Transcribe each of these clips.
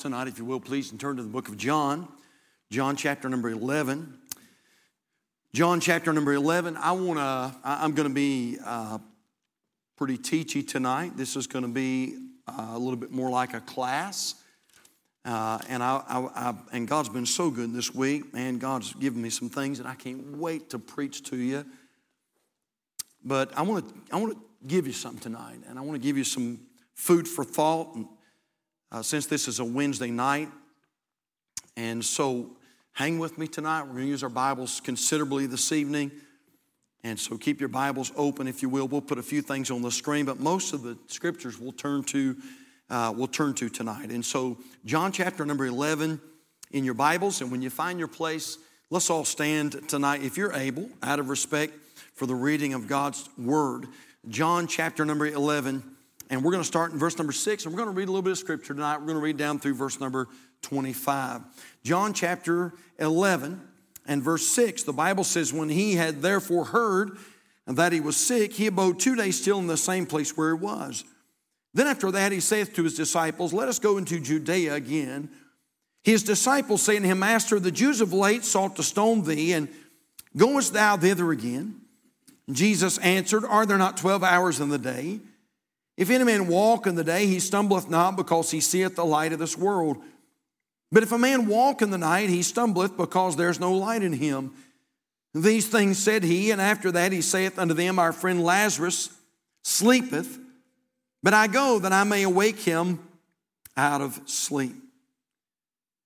Tonight, if you will, please, and turn to the book of John, John chapter number 11. John chapter number 11. I'm going to be pretty teachy tonight. This is going to be a little bit more like a class, and God's been so good this week, and God's given me some things that I can't wait to preach to you. But I want to give you something tonight, and I want to give you some food for thought. And since this is a Wednesday night, and so hang with me tonight. We're going to use our Bibles considerably this evening, and so keep your Bibles open, if you will. We'll put a few things on the screen, but most of the scriptures we'll turn to tonight. And so John chapter number 11 in your Bibles, and when you find your place, let's all stand tonight, if you're able, out of respect for the reading of God's Word. John chapter number 11. And we're going to start in verse number 6, and we're going to read a little bit of scripture tonight. We're going to read down through verse number 25. John chapter 11 and verse 6, the Bible says, "When he had therefore heard that he was sick, he abode 2 days still in the same place where he was. Then after that he saith to his disciples, Let us go into Judea again. His disciples say unto him, Master, the Jews of late sought to stone thee, and goest thou thither again? And Jesus answered, Are there not 12 hours in the day? If any man walk in the day, he stumbleth not, because he seeth the light of this world. But if a man walk in the night, he stumbleth, because there is no light in him. These things said he, and after that he saith unto them, Our friend Lazarus sleepeth, but I go that I may awake him out of sleep.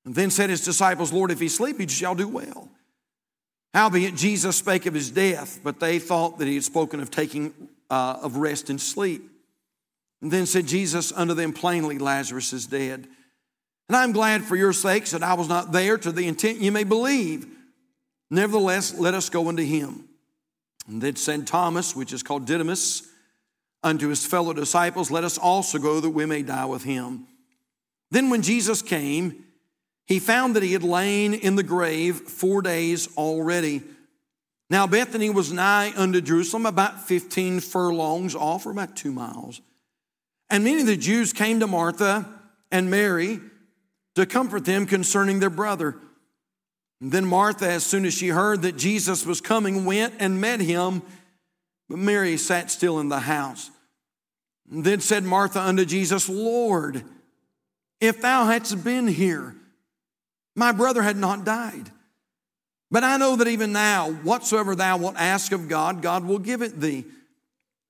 And then said his disciples, Lord, if he sleep, he shall do well. Howbeit Jesus spake of his death, but they thought that he had spoken of taking of rest and sleep. And then said Jesus unto them plainly, Lazarus is dead. And I am glad for your sakes that I was not there, to the intent you may believe. Nevertheless, let us go unto him. And then said Thomas, which is called Didymus, unto his fellow disciples, Let us also go, that we may die with him. Then when Jesus came, he found that he had lain in the grave 4 days already. Now Bethany was nigh unto Jerusalem, about 15 furlongs off, or about 2 miles. And many of the Jews came to Martha and Mary to comfort them concerning their brother. And then Martha, as soon as she heard that Jesus was coming, went and met him, but Mary sat still in the house. And then said Martha unto Jesus, Lord, if thou hadst been here, my brother had not died. But I know that even now, whatsoever thou wilt ask of God, God will give it thee.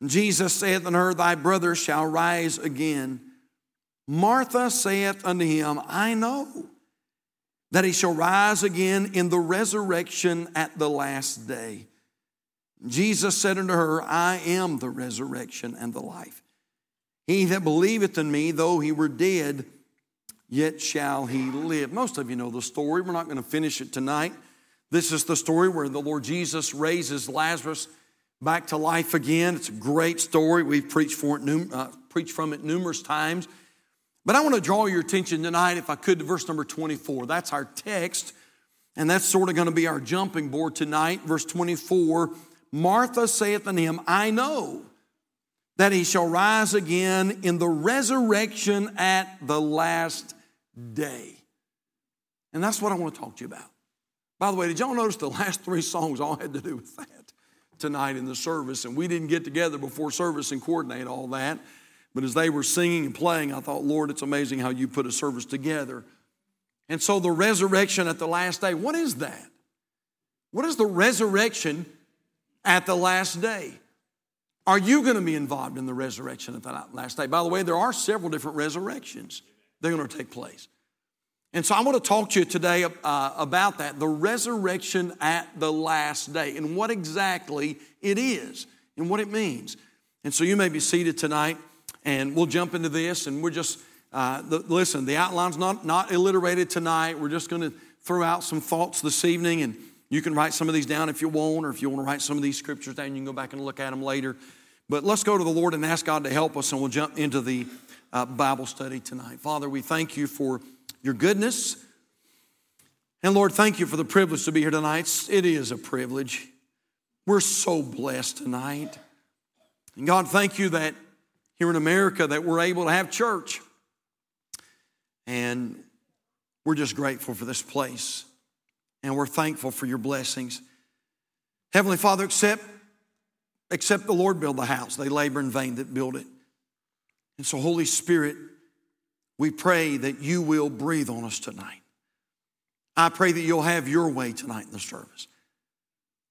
Jesus saith unto her, Thy brother shall rise again. Martha saith unto him, I know that he shall rise again in the resurrection at the last day. Jesus said unto her, I am the resurrection and the life. He that believeth in me, though he were dead, yet shall he live. Most of you know the story. We're not going to finish it tonight. This is the story where the Lord Jesus raises Lazarus back to life again. It's a great story. We've preached from it numerous times. But I want to draw your attention tonight, if I could, to verse number 24. That's our text, and that's sort of going to be our jumping board tonight. Verse 24, Martha saith unto him, I know that he shall rise again in the resurrection at the last day. And that's what I want to talk to you about. By the way, did y'all notice the last 3 songs all had to do with that tonight in the service? And we didn't get together before service and coordinate all that, but as they were singing and playing, I thought, Lord, it's amazing how you put a service together. And so the resurrection at the last day, what is that? What is the resurrection at the last day? Are you going to be involved in the resurrection at the last day? By the way, there are several different resurrections that are going to take place. And so I want to talk to you today about that, the resurrection at the last day, and what exactly it is and what it means. And so you may be seated tonight, and we'll jump into this, and we're just, listen, the outline's not alliterated tonight. We're just going to throw out some thoughts this evening, and you can write some of these down if you want, or if you want to write some of these scriptures down, you can go back and look at them later. But let's go to the Lord and ask God to help us, and we'll jump into the Bible study tonight. Father, we thank you for your goodness. And Lord, thank you for the privilege to be here tonight. It is a privilege. We're so blessed tonight. And God, thank you that here in America that we're able to have church. And We're just grateful for this place, and we're thankful for your blessings. Heavenly Father, except the Lord build the house, they labor in vain that build it. And so, Holy Spirit, we pray that you will breathe on us tonight. I pray that you'll have your way tonight in the service.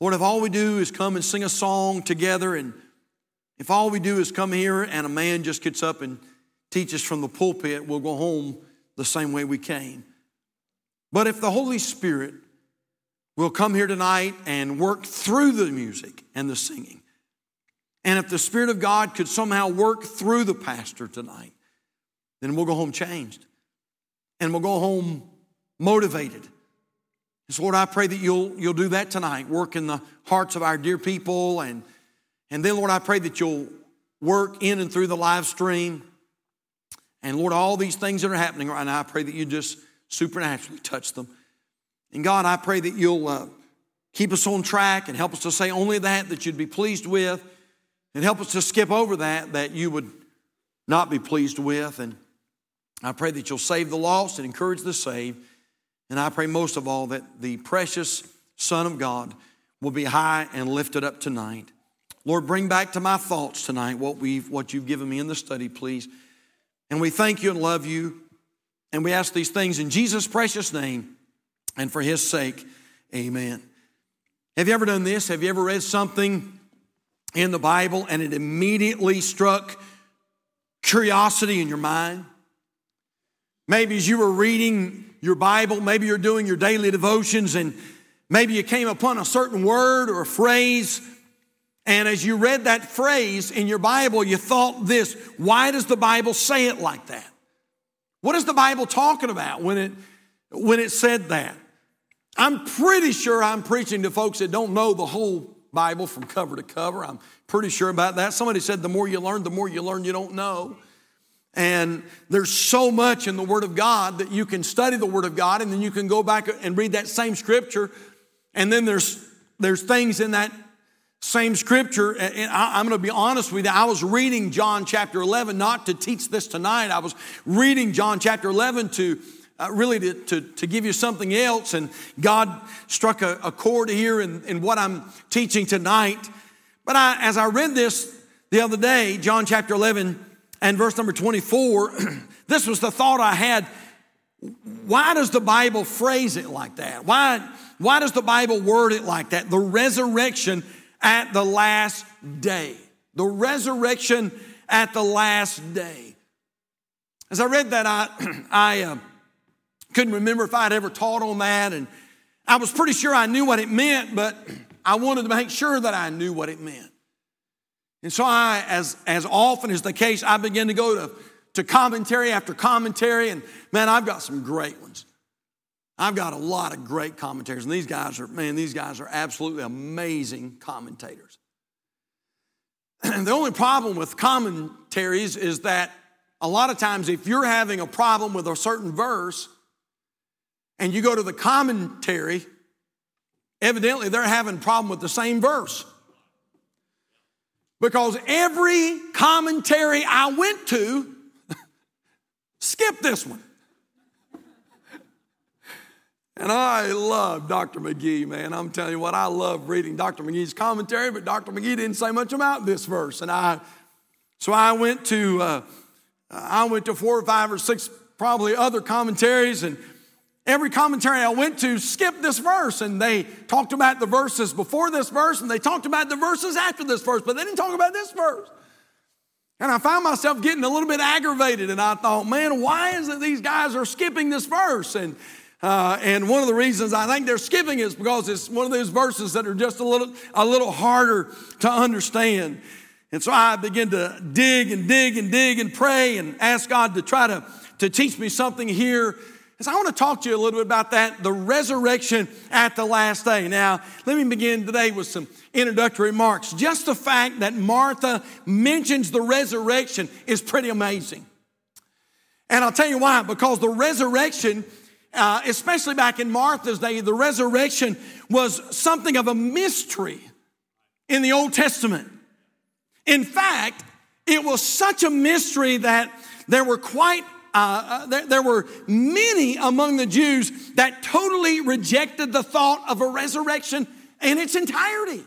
Lord, if all we do is come and sing a song together, and if all we do is come here and a man just gets up and teaches from the pulpit, we'll go home the same way we came. But if the Holy Spirit will come here tonight and work through the music and the singing, and if the Spirit of God could somehow work through the pastor tonight, then we'll go home changed, and we'll go home motivated. And so, Lord, I pray that you'll do that tonight, work in the hearts of our dear people. And then, Lord, I pray that you'll work in and through the live stream. And, Lord, all these things that are happening right now, I pray that you just supernaturally touch them. And, God, I pray that you'll keep us on track and help us to say only that you'd be pleased with, and help us to skip over that you would not be pleased with. And I pray that you'll save the lost and encourage the saved. And I pray most of all that the precious Son of God will be high and lifted up tonight. Lord, bring back to my thoughts tonight what you've given me in the study, please. And we thank you and love you. And we ask these things in Jesus' precious name and for his sake, amen. Have you ever done this? Have you ever read something in the Bible and it immediately struck curiosity in your mind? Maybe as you were reading your Bible, maybe you're doing your daily devotions, and maybe you came upon a certain word or a phrase. And as you read that phrase in your Bible, you thought this: why does the Bible say it like that? What is the Bible talking about when it said that? I'm pretty sure I'm preaching to folks that don't know the whole Bible from cover to cover. I'm pretty sure about that. Somebody said the more you learn you don't know. And there's so much in the Word of God that you can study the Word of God, and then you can go back and read that same scripture. And then there's things in that same scripture, and I'm going to be honest with you, I was reading John chapter 11, not to teach this tonight. I was reading John chapter 11 to give you something else, and God struck a chord here in what I'm teaching tonight. But as I read this the other day, John chapter 11 and verse number 24, this was the thought I had: why does the Bible phrase it like that? Why does the Bible word it like that? The resurrection at the last day. The resurrection at the last day. As I read that, I couldn't remember if I'd ever taught on that, and I was pretty sure I knew what it meant, but I wanted to make sure that I knew what it meant. And so I, as often is the case, I began to go to commentary after commentary, and man, I've got some great ones. I've got a lot of great commentators, and these guys are absolutely amazing commentators. And the only problem with commentaries is that a lot of times if you're having a problem with a certain verse and you go to the commentary, evidently they're having a problem with the same verse. Because every commentary I went to skipped this one. And I love Dr. McGee, man. I'm telling you what, I love reading Dr. McGee's commentary, but Dr. McGee didn't say much about this verse. And I went to 4 or 5 or 6 probably other commentaries, and every commentary I went to skipped this verse, and they talked about the verses before this verse, and they talked about the verses after this verse, but they didn't talk about this verse. And I found myself getting a little bit aggravated, and I thought, man, why is it these guys are skipping this verse? And one of the reasons I think they're skipping is because it's one of those verses that are just a little harder to understand. And so I begin to dig and pray and ask God to try to teach me something here. And so I want to talk to you a little bit about that, the resurrection at the last day. Now, let me begin today with some introductory remarks. Just the fact that Martha mentions the resurrection is pretty amazing. And I'll tell you why, because the resurrection, especially back in Martha's day, the resurrection was something of a mystery in the Old Testament. In fact, it was such a mystery that there were quite there were many among the Jews that totally rejected the thought of a resurrection in its entirety.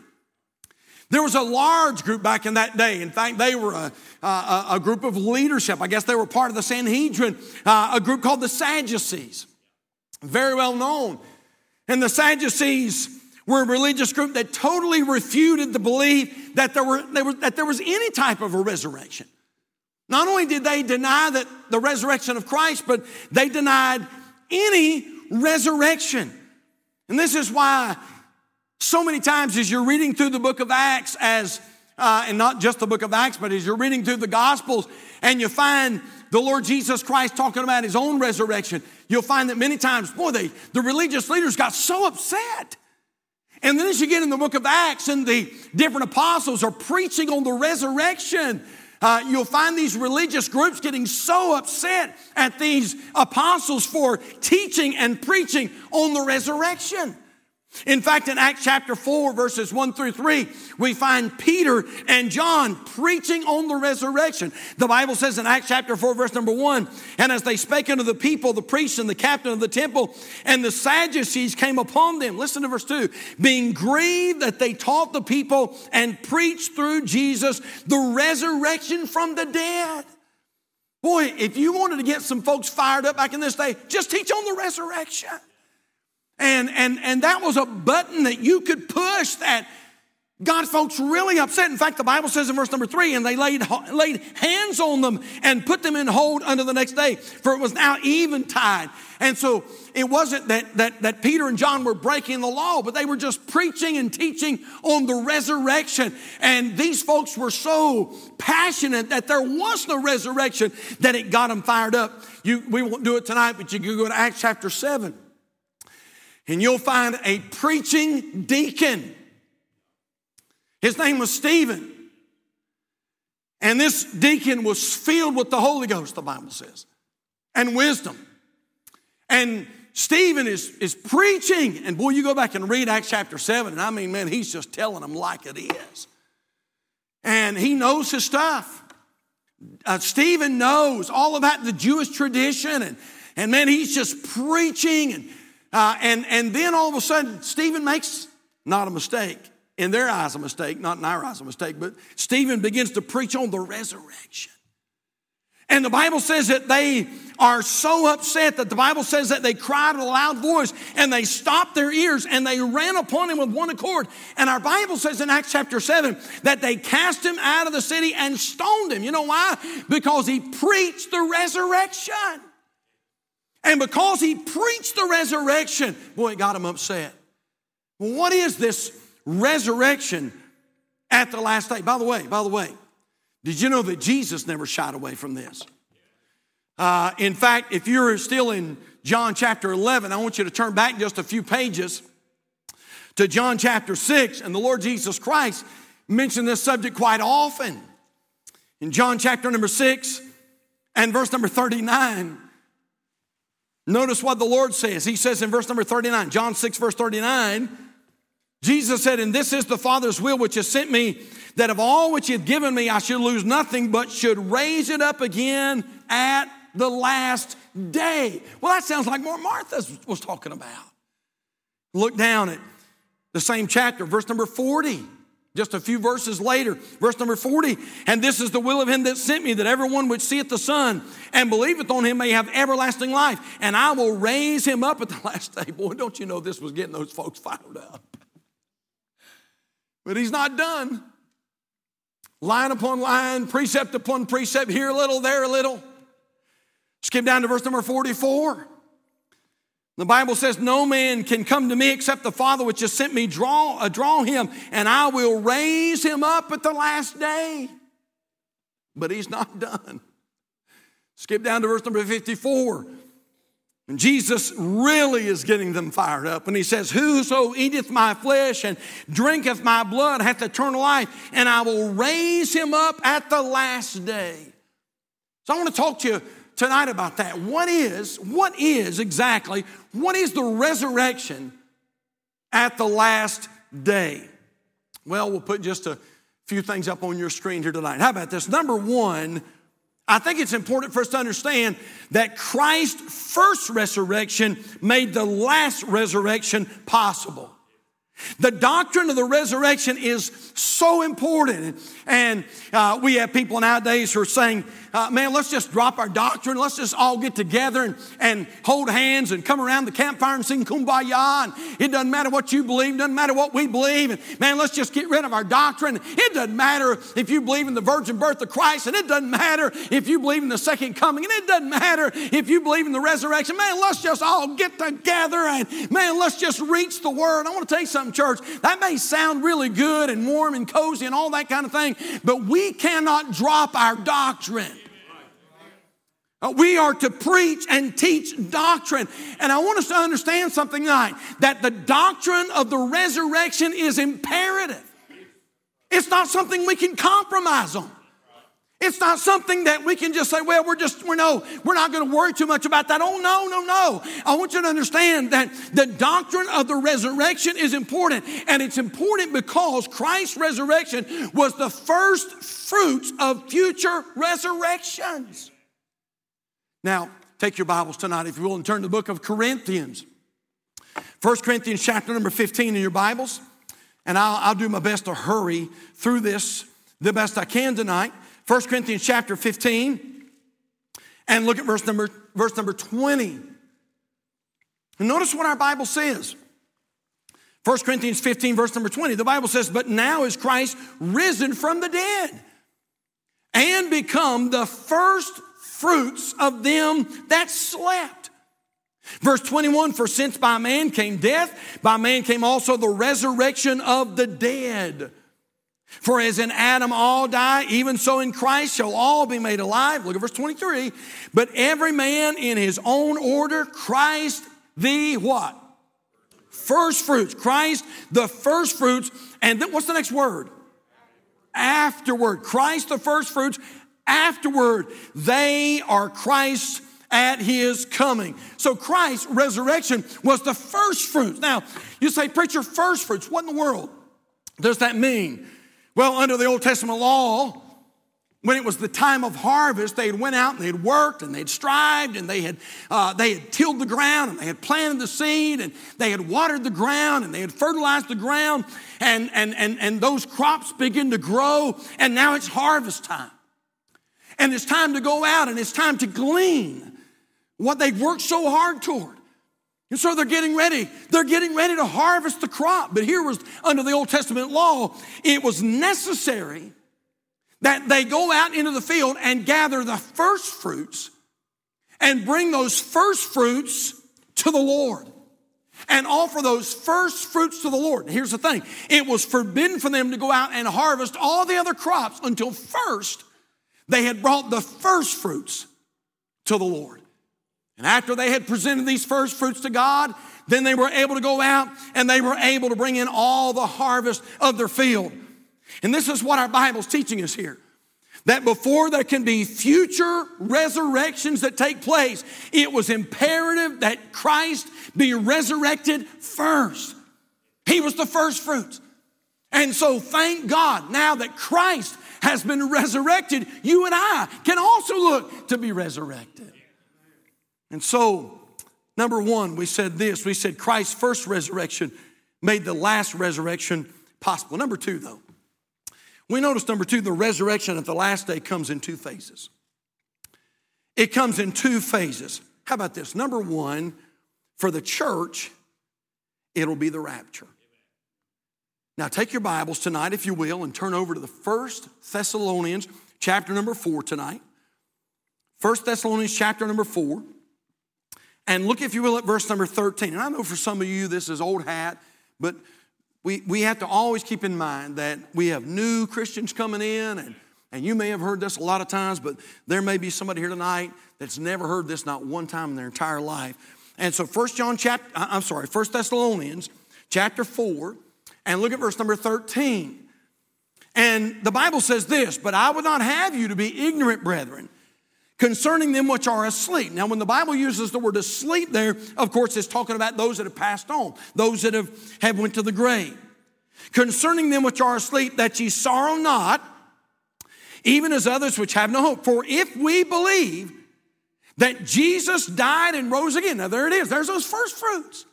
There was a large group back in that day. In fact, they were a group of leadership. I guess they were part of the Sanhedrin, a group called the Sadducees, very well known. And the Sadducees were a religious group that totally refuted the belief that there was any type of a resurrection. Not only did they deny that the resurrection of Christ, but they denied any resurrection. And this is why so many times as you're reading through the book of Acts, and not just the book of Acts, but as you're reading through the Gospels and you find the Lord Jesus Christ talking about his own resurrection, you'll find that many times, the religious leaders got so upset. And then as you get in the book of Acts and the different apostles are preaching on the resurrection, you'll find these religious groups getting so upset at these apostles for teaching and preaching on the resurrection. In fact, in Acts chapter 4, verses 1-3, we find Peter and John preaching on the resurrection. The Bible says in Acts chapter 4, verse number 1, "And as they spake unto the people, the priests and the captain of the temple, and the Sadducees came upon them." Listen to verse 2. "Being grieved that they taught the people and preached through Jesus the resurrection from the dead." Boy, if you wanted to get some folks fired up back in this day, just teach on the resurrection. And that was a button that you could push that got folks really upset. In fact, the Bible says in verse number 3, "And they laid hands on them and put them in hold unto the next day, for it was now eventide." And so it wasn't that Peter and John were breaking the law, but they were just preaching and teaching on the resurrection. And these folks were so passionate that there was no resurrection that it got them fired up. We won't do it tonight, but you can go to Acts chapter 7. And you'll find a preaching deacon. His name was Stephen. And this deacon was filled with the Holy Ghost, the Bible says, and wisdom. And Stephen is preaching. And boy, you go back and read Acts chapter 7, and he's just telling them like it is. And he knows his stuff. Stephen knows all about the Jewish tradition. And he's just preaching and then all of a sudden, Stephen makes not a mistake. In their eyes a mistake, not in our eyes a mistake, but Stephen begins to preach on the resurrection. And the Bible says that they are so upset that the Bible says that they cried with a loud voice and they stopped their ears and they ran upon him with one accord. And our Bible says in Acts chapter 7 that they cast him out of the city and stoned him. You know why? Because he preached the resurrection. And because he preached the resurrection, it got him upset. Well, what is this resurrection at the last day? By the way, did you know that Jesus never shied away from this? In fact, if you're still in John chapter 11, I want you to turn back just a few pages to John chapter 6. And the Lord Jesus Christ mentioned this subject quite often. In John chapter number 6 and verse number 39, notice what the Lord says. He says in verse number 39, John 6, verse 39, Jesus said, "And this is the Father's will which has sent me, that of all which he hath given me I should lose nothing, but should raise it up again at the last day." Well, that sounds like what Martha was talking about. Look down at the same chapter, verse number 40. Just a few verses later, verse number 40, "And this is the will of him that sent me, that everyone which seeth the Son and believeth on him may have everlasting life, and I will raise him up at the last day." Boy, don't you know this was getting those folks fired up? But he's not done. Line upon line, precept upon precept, here a little, there a little. Skip down to verse number 44. The Bible says, "No man can come to me except the Father which has sent me draw him, and I will raise him up at the last day." But he's not done. Skip down to verse number 54. And Jesus really is getting them fired up. And he says, "Whoso eateth my flesh and drinketh my blood hath eternal life, and I will raise him up at the last day." So I want to talk to you tonight about that. What is the resurrection at the last day? Well, we'll put just a few things up on your screen here tonight. How about this? Number one, I think it's important for us to understand that Christ's first resurrection made the last resurrection possible. The doctrine of the resurrection is so important. And we have people nowadays who are saying, man, let's just drop our doctrine. Let's just all get together and hold hands and come around the campfire and sing Kumbaya. And it doesn't matter what you believe. It doesn't matter what we believe. And man, let's just get rid of our doctrine. It doesn't matter if you believe in the virgin birth of Christ. And it doesn't matter if you believe in the second coming. And it doesn't matter if you believe in the resurrection. Man, let's just all get together. And man, let's just reach the word. I want to tell you something, church. That may sound really good and warm and cozy and all that kind of thing. But we cannot drop our doctrine. We are to preach and teach doctrine. And I want us to understand something tonight, that the doctrine of the resurrection is imperative. It's not something we can compromise on. It's not something that we can just say, well, we're not going to worry too much about that. Oh, no. I want you to understand that the doctrine of the resurrection is important. And it's important because Christ's resurrection was the first fruits of future resurrections. Now, take your Bibles tonight, if you will, and turn to the book of Corinthians. 1 Corinthians chapter number 15 in your Bibles. And I'll do my best to hurry through this the best I can tonight. 1 Corinthians chapter 15. And look at verse number 20. And notice what our Bible says. 1 Corinthians 15, verse number 20. The Bible says, "But now is Christ risen from the dead and become the first fruits of them that slept." Verse 21, "For since by man came death, by man came also the resurrection of the dead. For as in Adam all die, even so in Christ shall all be made alive." Look at verse 23. "But every man in his own order, Christ the" what? First fruits. Christ the first fruits. And then what's the next word? Afterward. Christ the first fruits. Afterward, they are Christ's at his coming. So Christ's resurrection was the first fruits. Now, you say, preacher, first fruits, what in the world does that mean? Well, under the Old Testament law, when it was the time of harvest, they had went out and they had worked and they had strived and they had tilled the ground and they had planted the seed and they had watered the ground and they had fertilized the ground and those crops begin to grow, and now it's harvest time. And it's time to go out and it's time to glean what they've worked so hard toward. And so they're getting ready. They're getting ready to harvest the crop. But here was, under the Old Testament law, it was necessary that they go out into the field and gather the first fruits and bring those first fruits to the Lord and offer those first fruits to the Lord. And here's the thing. It was forbidden for them to go out and harvest all the other crops until first they had brought the first fruits to the Lord. And after they had presented these first fruits to God, then they were able to go out and they were able to bring in all the harvest of their field. And this is what our Bible's teaching us here, that before there can be future resurrections that take place, it was imperative that Christ be resurrected first. He was the first fruits. And so thank God, now that Christ has been resurrected, you and I can also look to be resurrected. And so, number one, we said this. We said Christ's first resurrection made the last resurrection possible. Number two, though, we noticed, number two, the resurrection at the last day comes in two phases. It comes in two phases. How about this? Number one, for the church, it'll be the rapture. Now, take your Bibles tonight, if you will, and turn over to the 1 Thessalonians chapter number 4 tonight. 1 Thessalonians chapter number 4. And look, if you will, at verse number 13. And I know for some of you this is old hat, but we have to always keep in mind that we have new Christians coming in, and you may have heard this a lot of times, but there may be somebody here tonight that's never heard this not one time in their entire life. And so 1 Thessalonians chapter 4, and look at verse number 13. And the Bible says this, "But I would not have you to be ignorant, brethren, concerning them which are asleep." Now, when the Bible uses the word asleep there, of course, it's talking about those that have passed on, those that have went to the grave. "Concerning them which are asleep, that ye sorrow not, even as others which have no hope. For if we believe that Jesus died and rose again. Now there it is. There's those first fruits.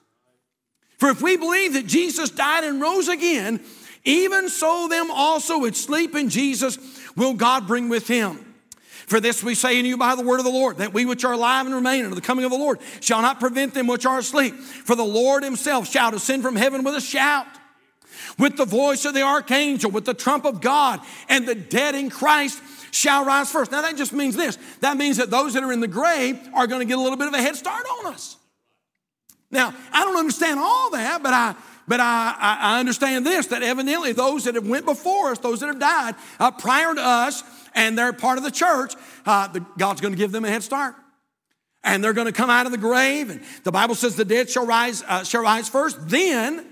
For if we believe that Jesus died and rose again, even so them also which sleep in Jesus will God bring with him. For this we say unto you by the word of the Lord, that we which are alive and remain unto the coming of the Lord shall not prevent them which are asleep. For the Lord himself shall descend from heaven with a shout, with the voice of the archangel, with the trump of God, and the dead in Christ shall rise first. Now that just means this. That means that those that are in the grave are going to get a little bit of a head start on us. Now, I don't understand all that, but I understand this, that evidently those that have went before us, those that have died prior to us, and they're part of the church, God's going to give them a head start. And they're going to come out of the grave. And the Bible says the dead shall rise first. Then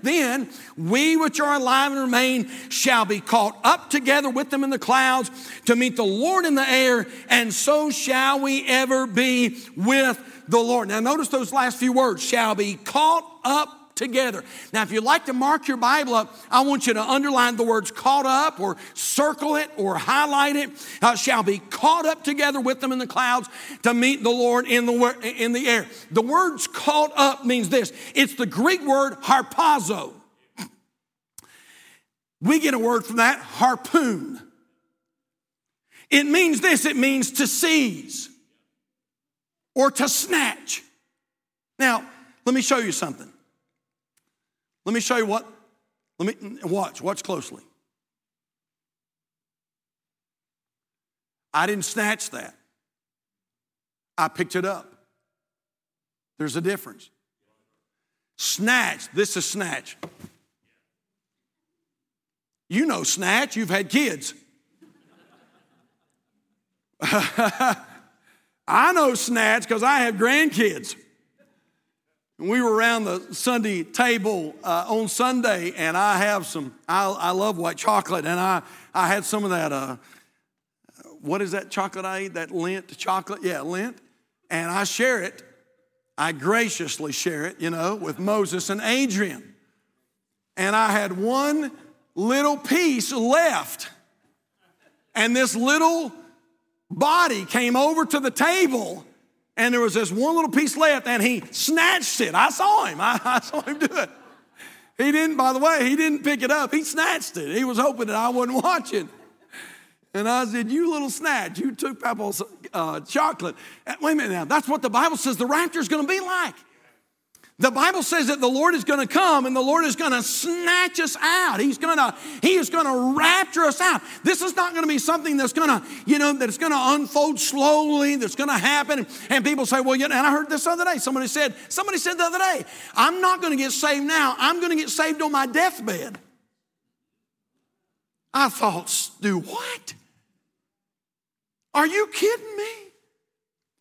we which are alive and remain shall be caught up together with them in the clouds to meet the Lord in the air. And so shall we ever be with the Lord. Now notice those last few words, shall be caught up together. Now if you'd like to mark your Bible up, I want you to underline the words caught up or circle it or highlight it. Shall be caught up together with them in the clouds to meet the Lord in the air. The words caught up means this. It's the Greek word harpazo. We get a word from that, harpoon. It means this. It means to seize or to snatch. Now, let me show you something. Let me show you what. Let me watch closely. I didn't snatch that. I picked it up. There's a difference. Snatch, this is snatch. You know snatch, you've had kids. I know snatch because I have grandkids. We were around the Sunday table on Sunday, and I have some, I love white chocolate, and I had some of that, what is that chocolate I eat? That Lindt chocolate? Yeah, Lindt. And I share it. I graciously share it, with Moses and Adrian. And I had one little piece left, and this little body came over to the table, and there was this one little piece left, and he snatched it. I saw him. I saw him do it. He didn't pick it up. He snatched it. He was hoping that I wasn't watching. And I said, you little snatch, you took Papa's chocolate. Wait a minute now. That's what the Bible says the rapture's going to be like. The Bible says that the Lord is going to come and the Lord is going to snatch us out. He is going to rapture us out. This is not going to be something that's going to, that's going to unfold slowly, that's going to happen. And people say, and I heard this the other day. Somebody said the other day, I'm not going to get saved now. I'm going to get saved on my deathbed. I thought, do what? Are you kidding me?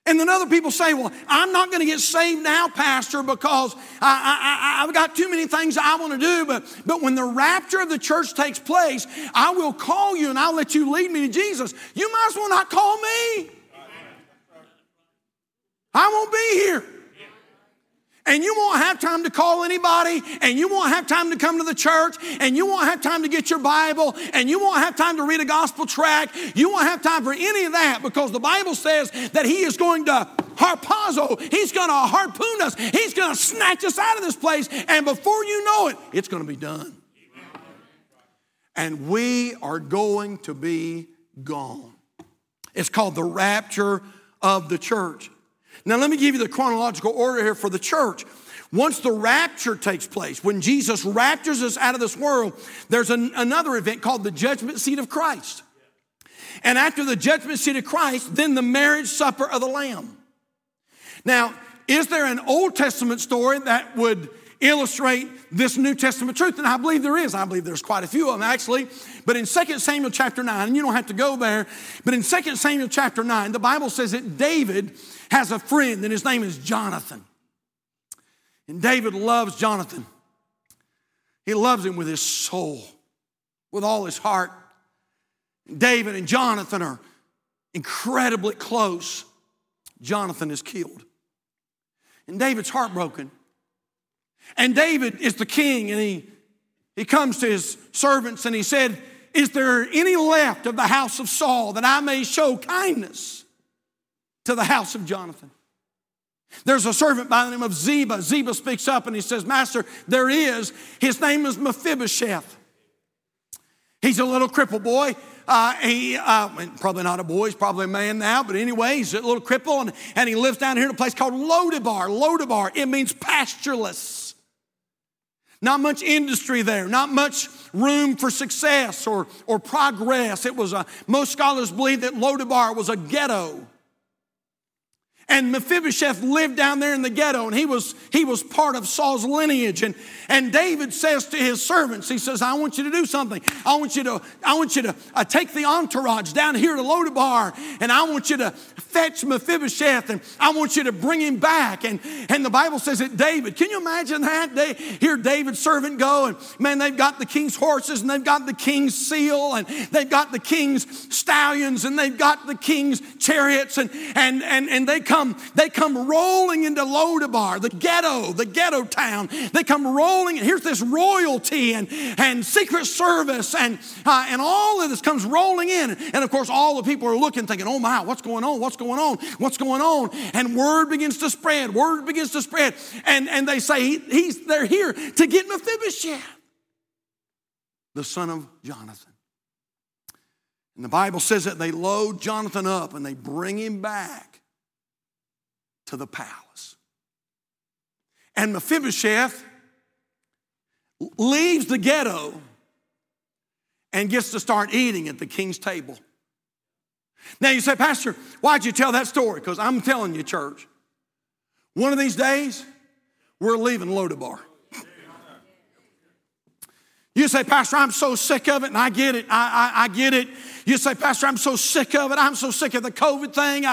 And then other people say, I'm not going to get saved now, Pastor, because I've got too many things I want to do. But when the rapture of the church takes place, I will call you and I'll let you lead me to Jesus. You might as well not call me. I won't be here. And you won't have time to call anybody, and you won't have time to come to the church, and you won't have time to get your Bible, and you won't have time to read a gospel tract. You won't have time for any of that because the Bible says that he is going to harpazo. He's going to harpoon us. He's going to snatch us out of this place, and before you know it, it's going to be done. And we are going to be gone. It's called the rapture of the church. Now, let me give you the chronological order here for the church. Once the rapture takes place, when Jesus raptures us out of this world, there's another event called the judgment seat of Christ. And after the judgment seat of Christ, then the marriage supper of the Lamb. Now, is there an Old Testament story that would illustrate this New Testament truth? And I believe there is. I believe there's quite a few of them, actually. But in 2 Samuel chapter 9, and you don't have to go there, but in 2 Samuel chapter 9, the Bible says that David has a friend, and his name is Jonathan. And David loves Jonathan. He loves him with his soul, with all his heart. David and Jonathan are incredibly close. Jonathan is killed. And David's heartbroken. And David is the king, and he comes to his servants, and he said, is there any left of the house of Saul that I may show kindness to the house of Jonathan? There's a servant by the name of Ziba. Ziba speaks up and he says, Master, there is. His name is Mephibosheth. He's a little crippled boy. Probably not a boy, he's probably a man now, but anyway, he's a little cripple, and he lives down here in a place called Lo-debar. Lo-debar, it means pastureless. Not much industry there, not much room for success or progress. It was most scholars believe that Lo-debar was a ghetto. And Mephibosheth lived down there in the ghetto, and he was part of Saul's lineage. And David says to his servants, he says, I want you to do something. I want you to take the entourage down here to Lo-debar, and I want you to fetch Mephibosheth, and I want you to bring him back. And the Bible says that David, can you imagine that? They hear David's servant go, and man, they've got the king's horses, and they've got the king's seal, and they've got the king's stallions, and they've got the king's chariots, and they come rolling into Lo-debar, the ghetto town. They come rolling, and here's this royalty and secret service and all of this comes rolling in. And of course, all the people are looking, thinking, oh my, what's going on? What's going on? What's going on? And word begins to spread. And they say, they're here to get Mephibosheth, the son of Jonathan. And the Bible says that they load Jonathan up and they bring him back to the palace. And Mephibosheth leaves the ghetto and gets to start eating at the king's table. Now you say, Pastor, why'd you tell that story? Because I'm telling you, church, one of these days, we're leaving Lo-debar. You say, Pastor, I'm so sick of it, and I get it. I get it. You say, Pastor, I'm so sick of it. I'm so sick of the COVID thing.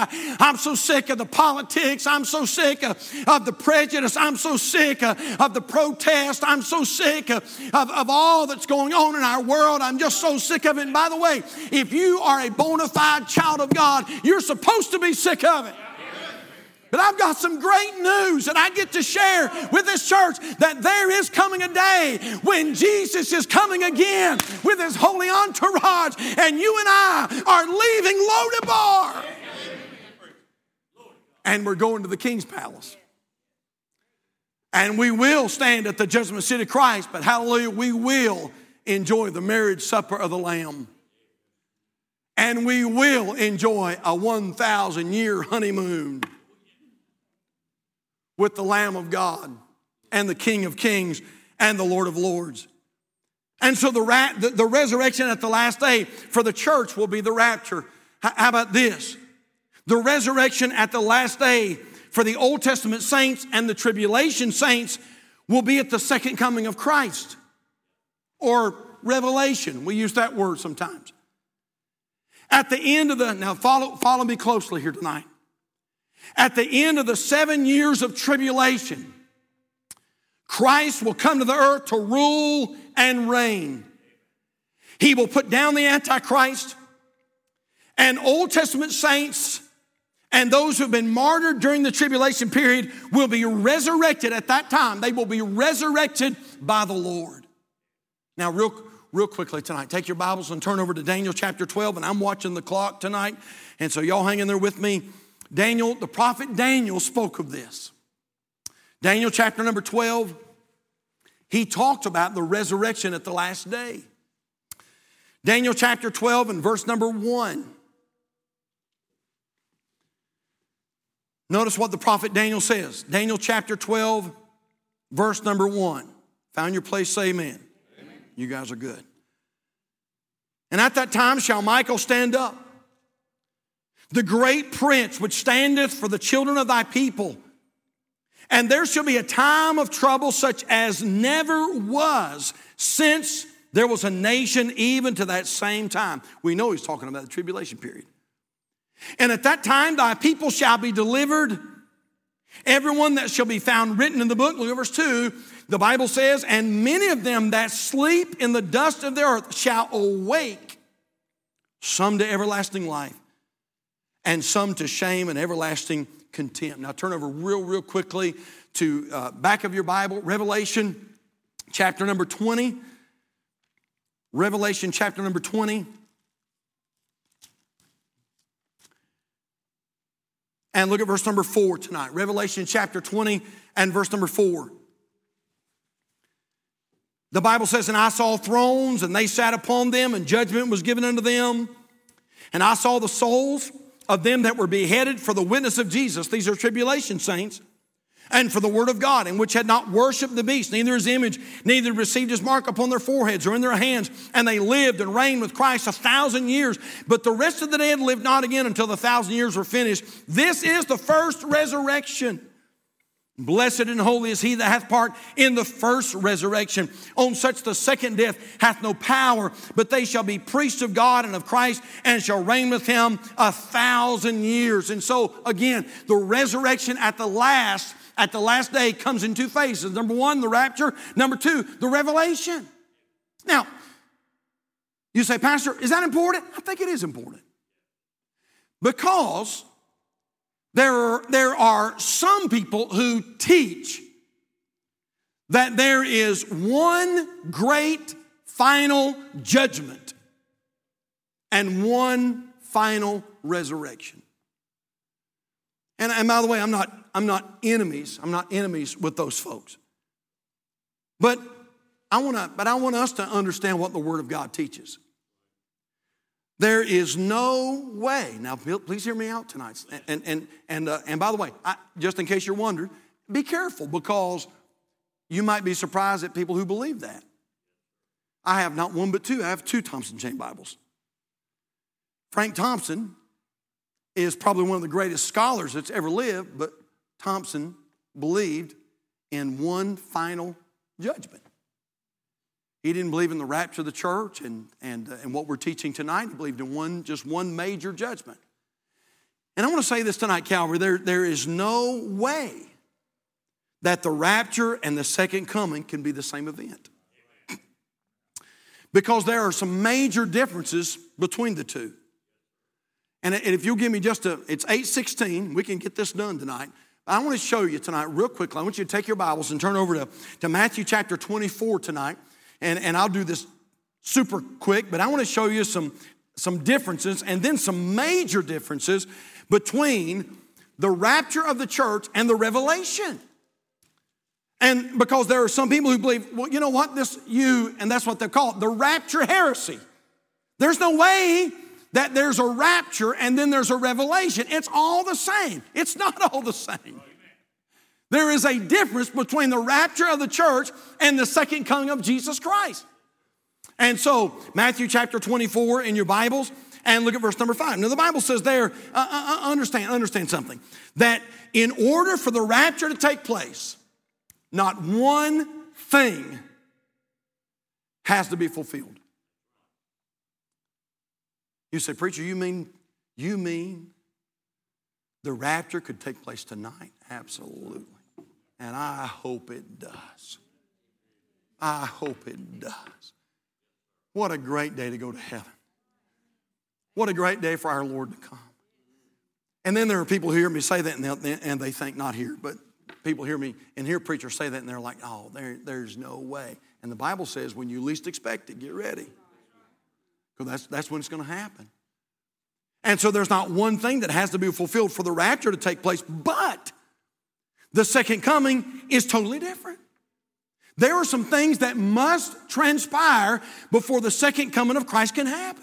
I'm so sick of the politics. I'm so sick of the prejudice. I'm so sick of the protest. I'm so sick of all that's going on in our world. I'm just so sick of it. And by the way, if you are a bona fide child of God, you're supposed to be sick of it. But I've got some great news that I get to share with this church, that there is coming a day when Jesus is coming again with his holy entourage, and you and I are leaving Lo-debar. And we're going to the king's palace. And we will stand at the judgment seat of Christ, but hallelujah, we will enjoy the marriage supper of the Lamb. And we will enjoy a 1,000-year honeymoon with the Lamb of God and the King of Kings and the Lord of Lords. And so the resurrection at the last day for the church will be the rapture. How about this? The resurrection at the last day for the Old Testament saints and the tribulation saints will be at the second coming of Christ, or Revelation. We use that word sometimes. At the end of now follow me closely here tonight. At the end of the 7 years of tribulation, Christ will come to the earth to rule and reign. He will put down the Antichrist, and Old Testament saints and those who have been martyred during the tribulation period will be resurrected at that time. They will be resurrected by the Lord. Now, real quickly tonight, take your Bibles and turn over to Daniel chapter 12, and I'm watching the clock tonight, and so y'all hang in there with me. Daniel, the prophet Daniel, spoke of this. Daniel chapter number 12, he talked about the resurrection at the last day. Daniel chapter 12 and verse number 1. Notice what the prophet Daniel says. Daniel chapter 12, verse number 1. Found your place, say amen. Amen. You guys are good. And at that time shall Michael stand up, the great prince which standeth for the children of thy people. And there shall be a time of trouble such as never was since there was a nation even to that same time. We know he's talking about the tribulation period. And at that time thy people shall be delivered, everyone that shall be found written in the book. Look at verse 2. The Bible says, and many of them that sleep in the dust of the earth shall awake, some to everlasting life, and some to shame and everlasting contempt. Now turn over real quickly to back of your Bible, Revelation chapter number 20. Revelation chapter number 20. And look at verse number 4 tonight. Revelation chapter 20 and verse number 4. The Bible says, and I saw thrones, and they sat upon them, and judgment was given unto them. And I saw the souls of them that were beheaded for the witness of Jesus. These are tribulation saints. And for the word of God, and which had not worshipped the beast, neither his image, neither received his mark upon their foreheads or in their hands. And they lived and reigned with Christ 1,000 years. But the rest of the dead lived not again until the 1,000 years were finished. This is the first resurrection. Blessed and holy is he that hath part in the first resurrection. On such the second death hath no power, but they shall be priests of God and of Christ, and shall reign with him 1,000 years. And so, again, the resurrection at the last day comes in two phases. Number one, the rapture. Number two, the revelation. Now, you say, Pastor, is that important? I think it is important. Because there are some people who teach that there is one great final judgment and one final resurrection. And by the way, I'm not enemies with those folks. But I want us to understand what the Word of God teaches. There is no way. Now, Bill, please hear me out tonight. And by the way, just in case you're wondering, be careful, because you might be surprised at people who believe that. I have not one but two. I have two Thompson Chain Bibles. Frank Thompson is probably one of the greatest scholars that's ever lived, but Thompson believed in one final judgment. He didn't believe in the rapture of the church and what we're teaching tonight. He believed in just one major judgment. And I want to say this tonight, Calvary, there is no way that the rapture and the second coming can be the same event. Because there are some major differences between the two. And if you'll give me it's 8:16, we can get this done tonight. I want to show you tonight real quickly. I want you to take your Bibles and turn over to Matthew chapter 24 tonight. And I'll do this super quick, but I want to show you some differences and then some major differences between the rapture of the church and the revelation. And because there are some people who believe, well, you know what, and that's what they call it, the rapture heresy. There's no way that there's a rapture and then there's a revelation. It's all the same. It's not all the same. There is a difference between the rapture of the church and the second coming of Jesus Christ. And so, Matthew chapter 24 in your Bibles, and look at verse number 5. Now, the Bible says there, understand something, that in order for the rapture to take place, not one thing has to be fulfilled. You say, preacher, you mean the rapture could take place tonight? Absolutely. And I hope it does. I hope it does. What a great day to go to heaven. What a great day for our Lord to come. And then there are people who hear me say that and they think, not here, but people hear me and hear preachers say that and they're like, oh, there's no way. And the Bible says when you least expect it, get ready. Because that's when it's going to happen. And so there's not one thing that has to be fulfilled for the rapture to take place, but the second coming is totally different. There are some things that must transpire before the second coming of Christ can happen.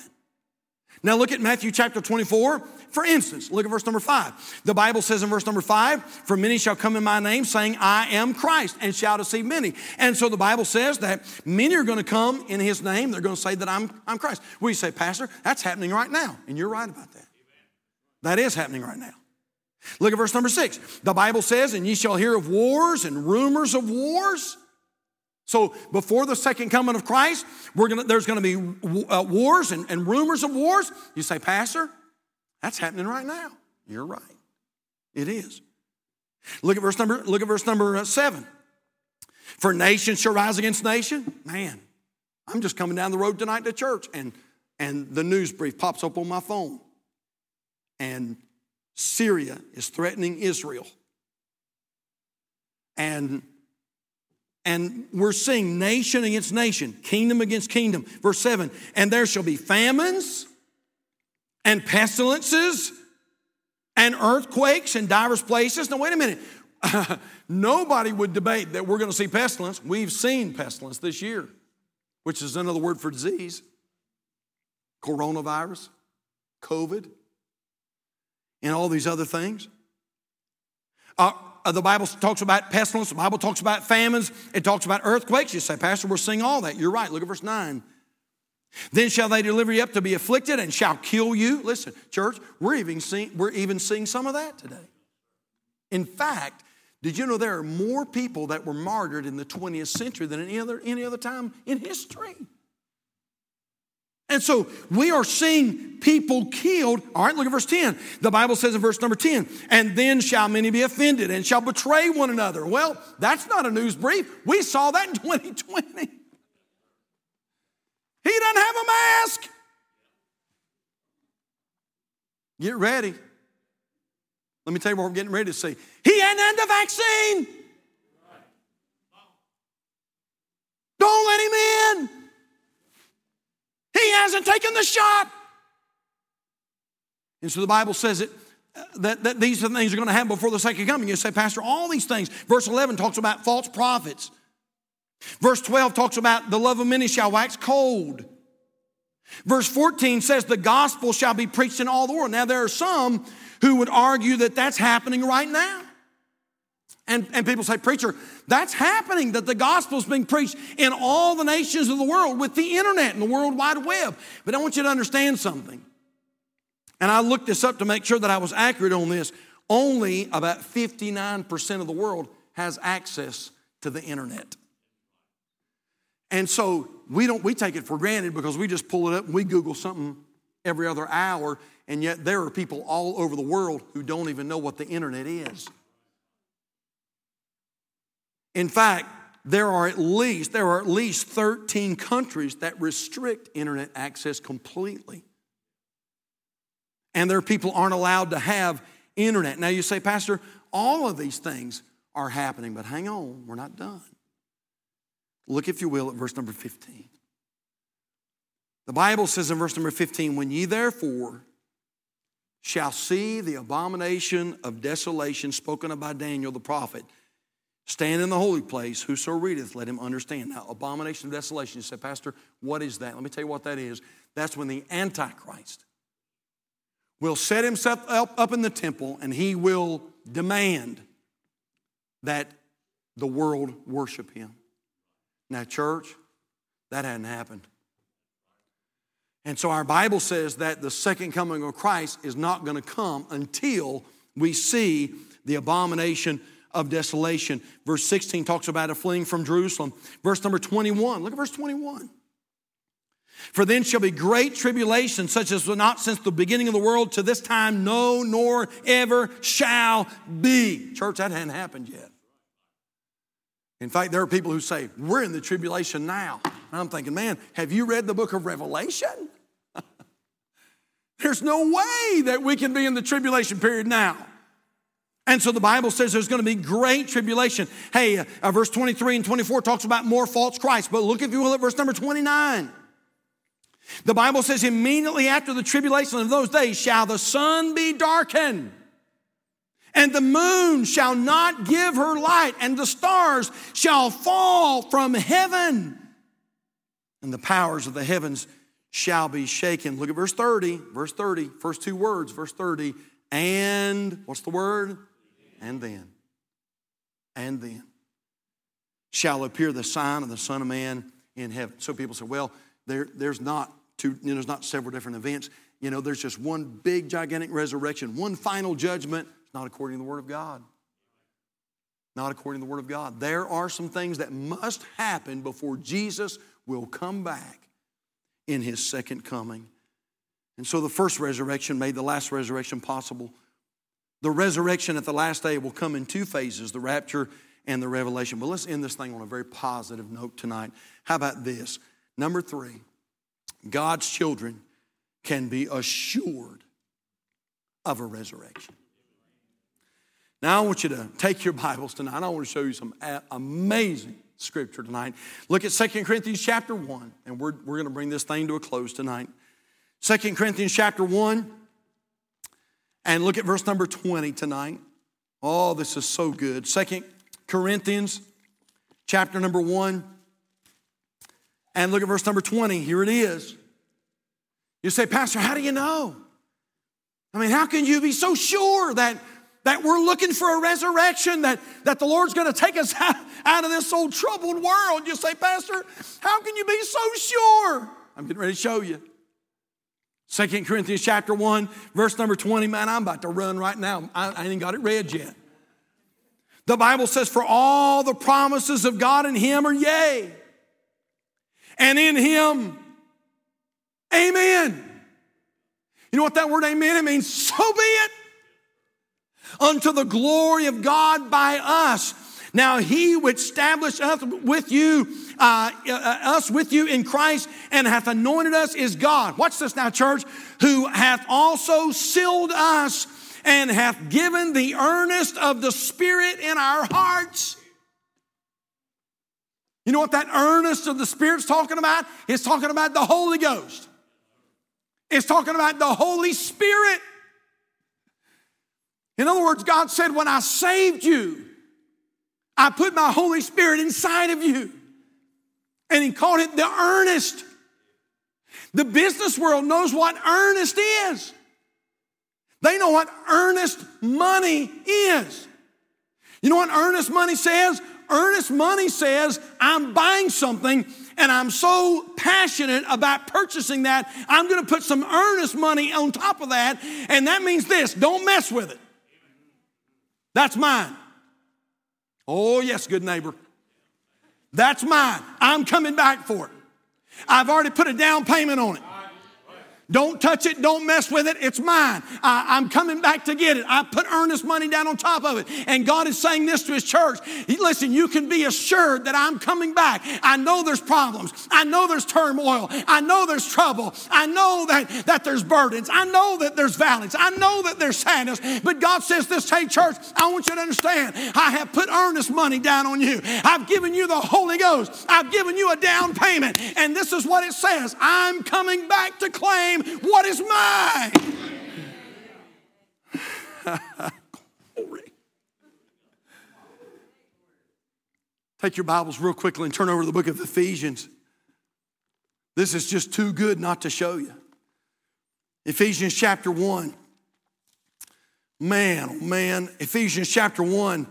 Now look at Matthew chapter 24. For instance, look at verse number 5. The Bible says in verse number 5, for many shall come in my name saying, I am Christ, and shall deceive many. And so the Bible says that many are going to come in his name. They're going to say that I'm Christ. We say, Pastor, that's happening right now. And you're right about that. That is happening right now. Look at verse number 6. The Bible says, and ye shall hear of wars and rumors of wars. So before the second coming of Christ, there's going to be wars and rumors of wars. You say, Pastor, that's happening right now. You're right. It is. Look at verse number 7. For nation shall rise against nation. Man, I'm just coming down the road tonight to church, and the news brief pops up on my phone. And Syria is threatening Israel. And And we're seeing nation against nation, kingdom against kingdom. Verse 7, and there shall be famines and pestilences and earthquakes in divers places. Now, wait a minute. Nobody would debate that we're going to see pestilence. We've seen pestilence this year, which is another word for disease. Coronavirus, COVID, and all these other things. The Bible talks about pestilence. The Bible talks about famines. It talks about earthquakes. You say, Pastor, we're seeing all that. You're right. Look at verse 9. Then shall they deliver you up to be afflicted and shall kill you. Listen, church, we're even seeing some of that today. In fact, did you know there are more people that were martyred in the 20th century than any other time in history? And so we are seeing people killed. All right, look at verse 10. The Bible says in verse number 10, and then shall many be offended and shall betray one another. Well, that's not a news brief. We saw that in 2020. He doesn't have a mask. Get ready. Let me tell you what we're getting ready to see. He ain't had the vaccine. Don't let him in. He hasn't taken the shot. And so the Bible says it, that these are the things are going to happen before the second coming. You say, Pastor, all these things. Verse 11 talks about false prophets. Verse 12 talks about the love of many shall wax cold. Verse 14 says the gospel shall be preached in all the world. Now there are some who would argue that that's happening right now. And people say, preacher, that's happening, that the gospel's being preached in all the nations of the world with the internet and the World Wide Web. But I want you to understand something. And I looked this up to make sure that I was accurate on this. Only about 59% of the world has access to the internet. And so we take it for granted because we just pull it up and we Google something every other hour. And yet there are people all over the world who don't even know what the internet is. In fact, there are at least 13 countries that restrict internet access completely. And their people aren't allowed to have internet. Now you say, Pastor, all of these things are happening, but hang on, we're not done. Look, if you will, at verse number 15. The Bible says in verse number 15, when ye therefore shall see the abomination of desolation spoken of by Daniel the prophet, stand in the holy place, whoso readeth, let him understand. Now, abomination of desolation. You say, Pastor, what is that? Let me tell you what that is. That's when the Antichrist will set himself up in the temple and he will demand that the world worship him. Now, church, that hadn't happened. And so our Bible says that the second coming of Christ is not going to come until we see the abomination of desolation. Verse 16 talks about a fleeing from Jerusalem. Verse number 21, look at verse 21. For then shall be great tribulation, such as was not since the beginning of the world to this time, no, nor ever shall be. Church, that hadn't happened yet. In fact, there are people who say, we're in the tribulation now. And I'm thinking, man, have you read the book of Revelation? There's no way that we can be in the tribulation period now. And so the Bible says there's going to be great tribulation. Hey, verse 23 and 24 talks about more false Christ. But look, if you will, at verse number 29. The Bible says immediately after the tribulation of those days shall the sun be darkened, and the moon shall not give her light, and the stars shall fall from heaven, and the powers of the heavens shall be shaken. Look at verse 30. Verse 30, first two words, verse 30. And, what's the word? And then shall appear the sign of the Son of Man in heaven. So people say, well, there's not several different events. You know, there's just one big, gigantic resurrection, one final judgment. It's not according to the Word of God. Not according to the Word of God. There are some things that must happen before Jesus will come back in His second coming. And so the first resurrection made the last resurrection possible. The resurrection at the last day will come in two phases, the rapture and the revelation. But let's end this thing on a very positive note tonight. How about this? Number 3, God's children can be assured of a resurrection. Now I want you to take your Bibles tonight. I want to show you some amazing scripture tonight. Look at 2 Corinthians chapter 1, and we're going to bring this thing to a close tonight. 2 Corinthians chapter 1, and look at verse number 20 tonight. Oh, this is so good. 2 Corinthians chapter number 1, and look at verse number 20. Here it is. You say, Pastor, how do you know? I mean, how can you be so sure that we're looking for a resurrection, that the Lord's going to take us out of this old troubled world? You say, Pastor, how can you be so sure? I'm getting ready to show you. 2 Corinthians chapter 1, verse number 20. Man, I'm about to run right now. I ain't got it read yet. The Bible says, for all the promises of God in him are yea, and in him, amen. You know what that word amen, it means so be it. Unto the glory of God by us. Now he which established us with you in Christ and hath anointed us is God. Watch this now, church. Who hath also sealed us and hath given the earnest of the Spirit in our hearts. You know what that earnest of the Spirit's talking about? It's talking about the Holy Ghost. It's talking about the Holy Spirit. In other words, God said, when I saved you, I put my Holy Spirit inside of you. And he called it the earnest. The business world knows what earnest is. They know what earnest money is. You know what earnest money says? Earnest money says, I'm buying something and I'm so passionate about purchasing that, I'm going to put some earnest money on top of that. And that means this, don't mess with it. That's mine. Oh, yes, good neighbor. That's mine. I'm coming back for it. I've already put a down payment on it. Don't touch it. Don't mess with it. It's mine. I'm coming back to get it. I put earnest money down on top of it. And God is saying this to his church. Listen, you can be assured that I'm coming back. I know there's problems. I know there's turmoil. I know there's trouble. I know that there's burdens. I know that there's violence. I know that there's sadness. But God says this, hey, church, I want you to understand. I have put earnest money down on you. I've given you the Holy Ghost. I've given you a down payment. And this is what it says. I'm coming back to claim what is mine. Glory. Take your Bibles real quickly and turn over to the book of Ephesians. This is just too good not to show you. Ephesians chapter 1. Man, oh man. Ephesians chapter 1.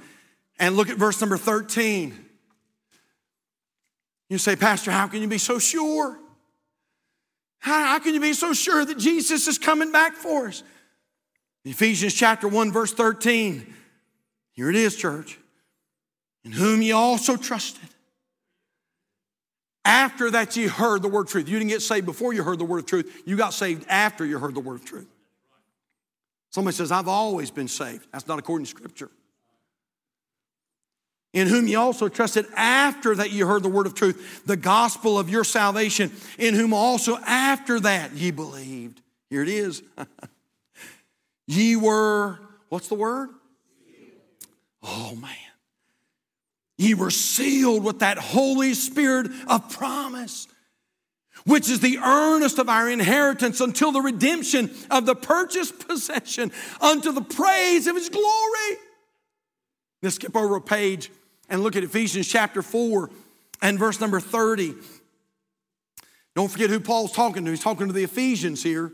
And look at verse number 13. You say, Pastor, how can you be so sure? How can you be so sure that Jesus is coming back for us? Ephesians chapter 1, verse 13. Here it is, church. In whom ye also trusted. After that ye heard the word of truth. You didn't get saved before you heard the word of truth. You got saved after you heard the word of truth. Somebody says, I've always been saved. That's not according to Scripture. In whom ye also trusted after that ye heard the word of truth, the gospel of your salvation, in whom also after that ye believed. Here it is. Ye were, what's the word? Oh, man. Ye were sealed with that Holy Spirit of promise, which is the earnest of our inheritance until the redemption of the purchased possession, unto the praise of his glory. Let's skip over a page. And look at Ephesians chapter 4 and verse number 30. Don't forget who Paul's talking to. He's talking to the Ephesians here.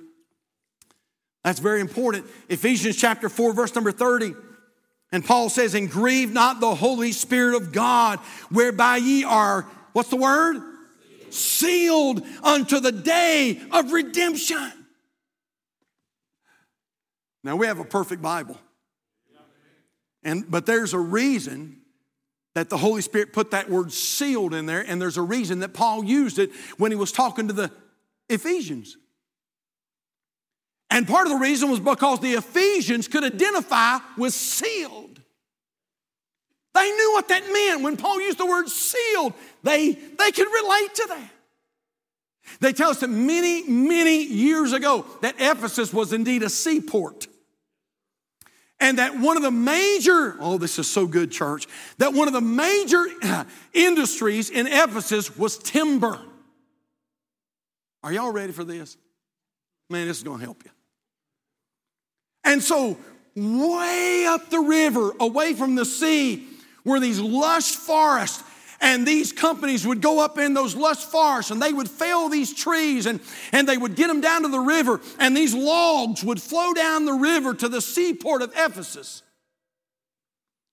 That's very important. Ephesians chapter 4, verse number 30. And Paul says, and grieve not the Holy Spirit of God, whereby ye are, what's the word? Sealed unto the day of redemption. Now we have a perfect Bible. But there's a reason that the Holy Spirit put that word sealed in there, and there's a reason that Paul used it when he was talking to the Ephesians. And part of the reason was because the Ephesians could identify with sealed. They knew what that meant. When Paul used the word sealed, they could relate to that. They tell us that many, many years ago that Ephesus was indeed a seaport. And that one of the major, oh, this is so good, church, that one of the major industries in Ephesus was timber. Are y'all ready for this? Man, this is going to help you. And so way up the river, away from the sea, were these lush forests. And these companies would go up in those lush forests and they would fell these trees and they would get them down to the river, and these logs would flow down the river to the seaport of Ephesus.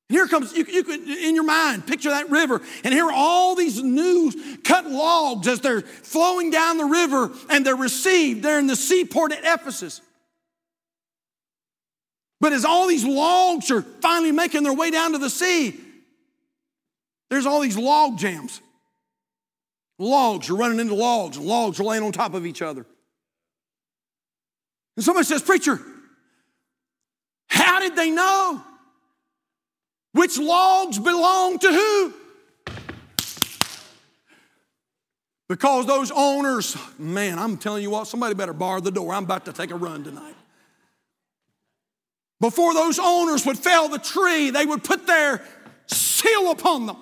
And here comes, you could, in your mind, picture that river, and here are all these new cut logs as they're flowing down the river and they're received there in the seaport at Ephesus. But as all these logs are finally making their way down to the sea, there's all these log jams. Logs are running into logs, and logs are laying on top of each other. And somebody says, "Preacher, how did they know which logs belong to who?" Because those owners, man, I'm telling you what, somebody better bar the door. I'm about to take a run tonight. Before those owners would fell the tree, they would put their seal upon them.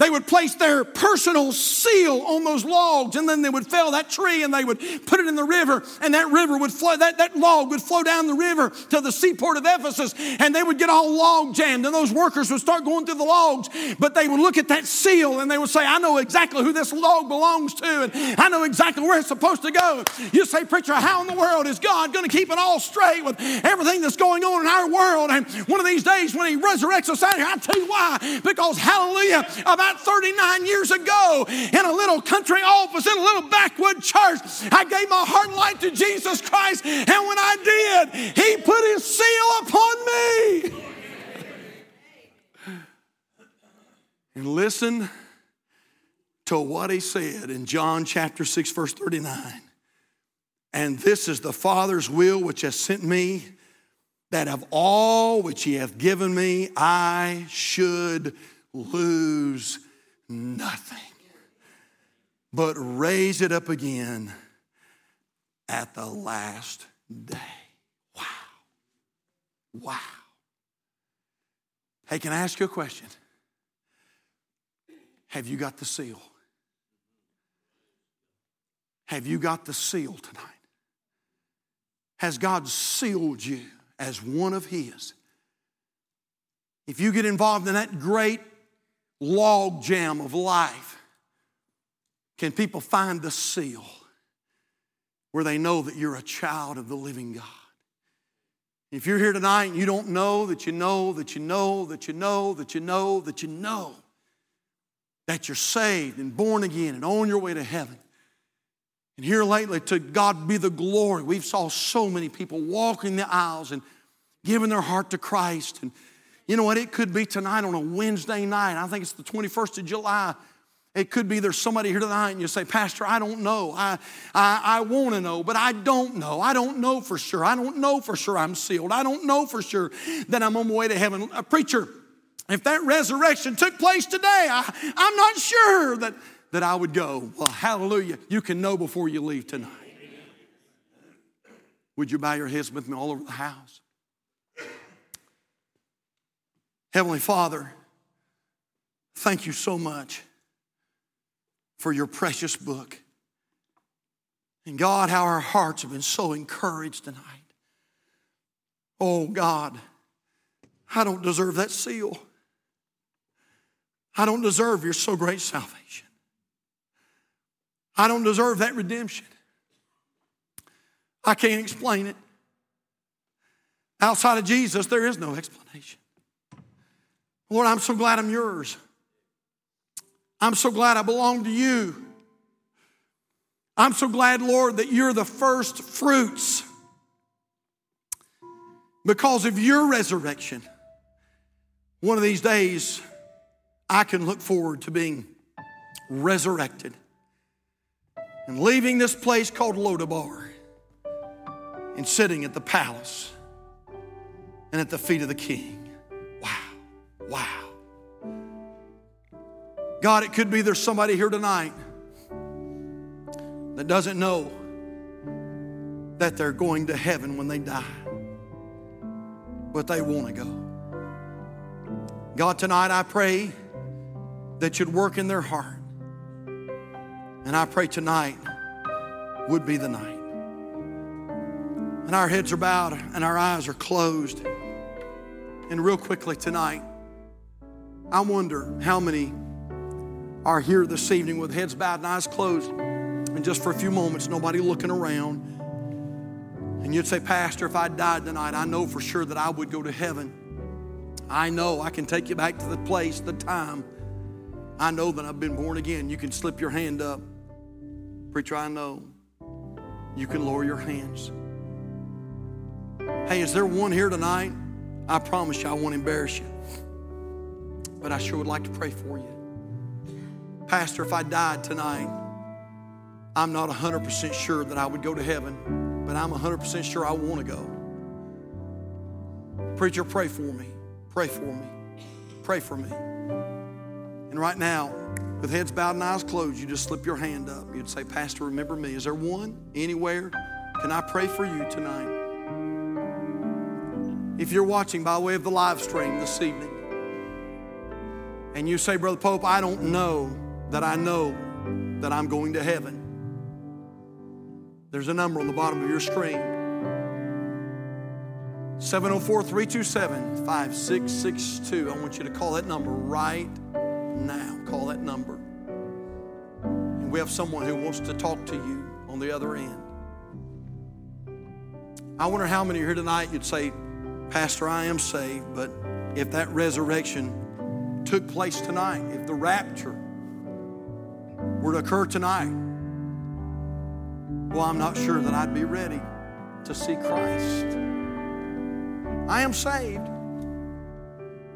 They would place their personal seal on those logs, and then they would fell that tree and they would put it in the river, and that river would flow, that log would flow down the river to the seaport of Ephesus, and they would get all log jammed, and those workers would start going through the logs, but they would look at that seal and they would say, "I know exactly who this log belongs to, and I know exactly where it's supposed to go." You say, "Preacher, how in the world is God going to keep it all straight with everything that's going on in our world?" And one of these days when he resurrects us out here, I'll tell you why. Because, hallelujah, about 39 years ago, in a little country office, in a little backwood church, I gave my heart and life to Jesus Christ, and when I did, he put his seal upon me. And listen to what he said in John chapter 6, verse 39. "And this is the Father's will which has sent me, that of all which he hath given me, I should lose nothing, but raise it up again at the last day." Wow. Wow. Hey, can I ask you a question? Have you got the seal? Have you got the seal tonight? Has God sealed you as one of his? If you get involved in that great log jam of life, can people find the seal where they know that you're a child of the living God? If you're here tonight and you don't know that you know that you know that you know that you know that you know that you're saved and born again and on your way to heaven, and here lately, to God be the glory, we've saw so many people walking the aisles and giving their heart to Christ. And you know what? It could be tonight on a Wednesday night. I think it's the 21st of July. It could be there's somebody here tonight and you say, "Pastor, I don't know. I want to know, but I don't know. I don't know for sure. I don't know for sure I'm sealed. I don't know for sure that I'm on my way to heaven." Preacher, if that resurrection took place today, I'm not sure that I would go. Well, hallelujah. You can know before you leave tonight. Would you bow your heads with me all over the house? Heavenly Father, thank you so much for your precious book. And God, how our hearts have been so encouraged tonight. Oh God, I don't deserve that seal. I don't deserve your so great salvation. I don't deserve that redemption. I can't explain it. Outside of Jesus, there is no explanation. Lord, I'm so glad I'm yours. I'm so glad I belong to you. I'm so glad, Lord, that you're the first fruits. Because of your resurrection, one of these days, I can look forward to being resurrected and leaving this place called Lo-debar and sitting at the palace and at the feet of the King. Wow. God, it could be there's somebody here tonight that doesn't know that they're going to heaven when they die. but they want to go. God, tonight I pray that you'd work in their heart. And I pray tonight would be the night. And our heads are bowed and our eyes are closed. And real quickly tonight, I wonder how many are here this evening with heads bowed and eyes closed. And just for a few moments, nobody looking around. And you'd say, Pastor, if I died tonight, I know for sure that I would go to heaven. I know I can take you back to the place, the time. I know that I've been born again. You can slip your hand up. Preacher, I know. You can lower your hands. Hey, is there one here tonight? I promise you I won't embarrass you. But I sure would like to pray for you. Pastor, if I died tonight, I'm not 100% sure that I would go to heaven, but I'm 100% sure I want to go. Preacher, pray for me. Pray for me. Pray for me. And right now, with heads bowed and eyes closed, you just slip your hand up. You'd say, Pastor, remember me. Is there one anywhere? Can I pray for you tonight? If you're watching by way of the live stream this evening, and you say, Brother Pope, I don't know that I'm going to heaven. There's a number on the bottom of your screen. 704-327-5662. I want you to call that number right now. Call that number. And we have someone who wants to talk to you on the other end. I wonder how many are here tonight you'd say, Pastor, I am saved, but if that resurrection took place tonight, if the rapture were to occur tonight, well, I'm not sure that I'd be ready to see Christ. I am saved,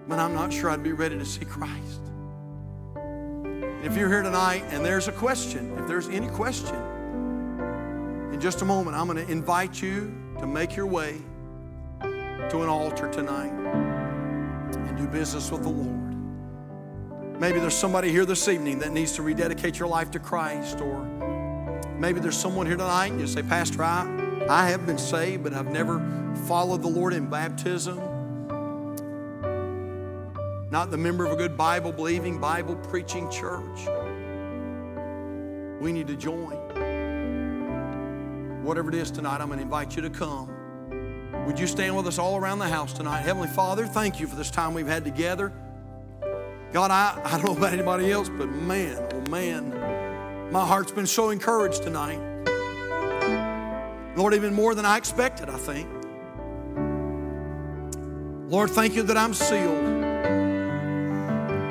but I'm not sure I'd be ready to see Christ. If you're here tonight and there's a question, if there's any question, in just a moment, I'm going to invite you to make your way to an altar tonight and do business with the Lord. Maybe there's somebody here this evening that needs to rededicate your life to Christ, or maybe there's someone here tonight and you say, Pastor, I have been saved, but I've never followed the Lord in baptism. Not the member of a good Bible-believing, Bible-preaching church. We need to join. Whatever it is tonight, I'm going to invite you to come. Would you stand with us all around the house tonight? Heavenly Father, thank you for this time we've had together. God, I don't know about anybody else, but man, oh man, my heart's been so encouraged tonight. Lord, even more than I expected, I think. Lord, thank you that I'm sealed.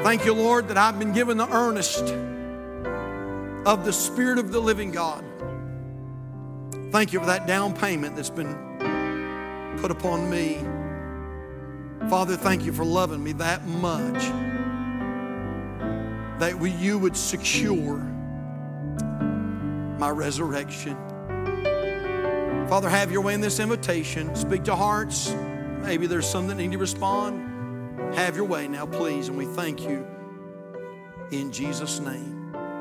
Thank you, Lord, that I've been given the earnest of the Spirit of the living God. Thank you for that down payment that's been put upon me. Father, thank you for loving me that much that you would secure my resurrection. Father, have your way in this invitation. Speak to hearts. Maybe there's some that need to respond. Have your way now, please, and we thank you in Jesus' name.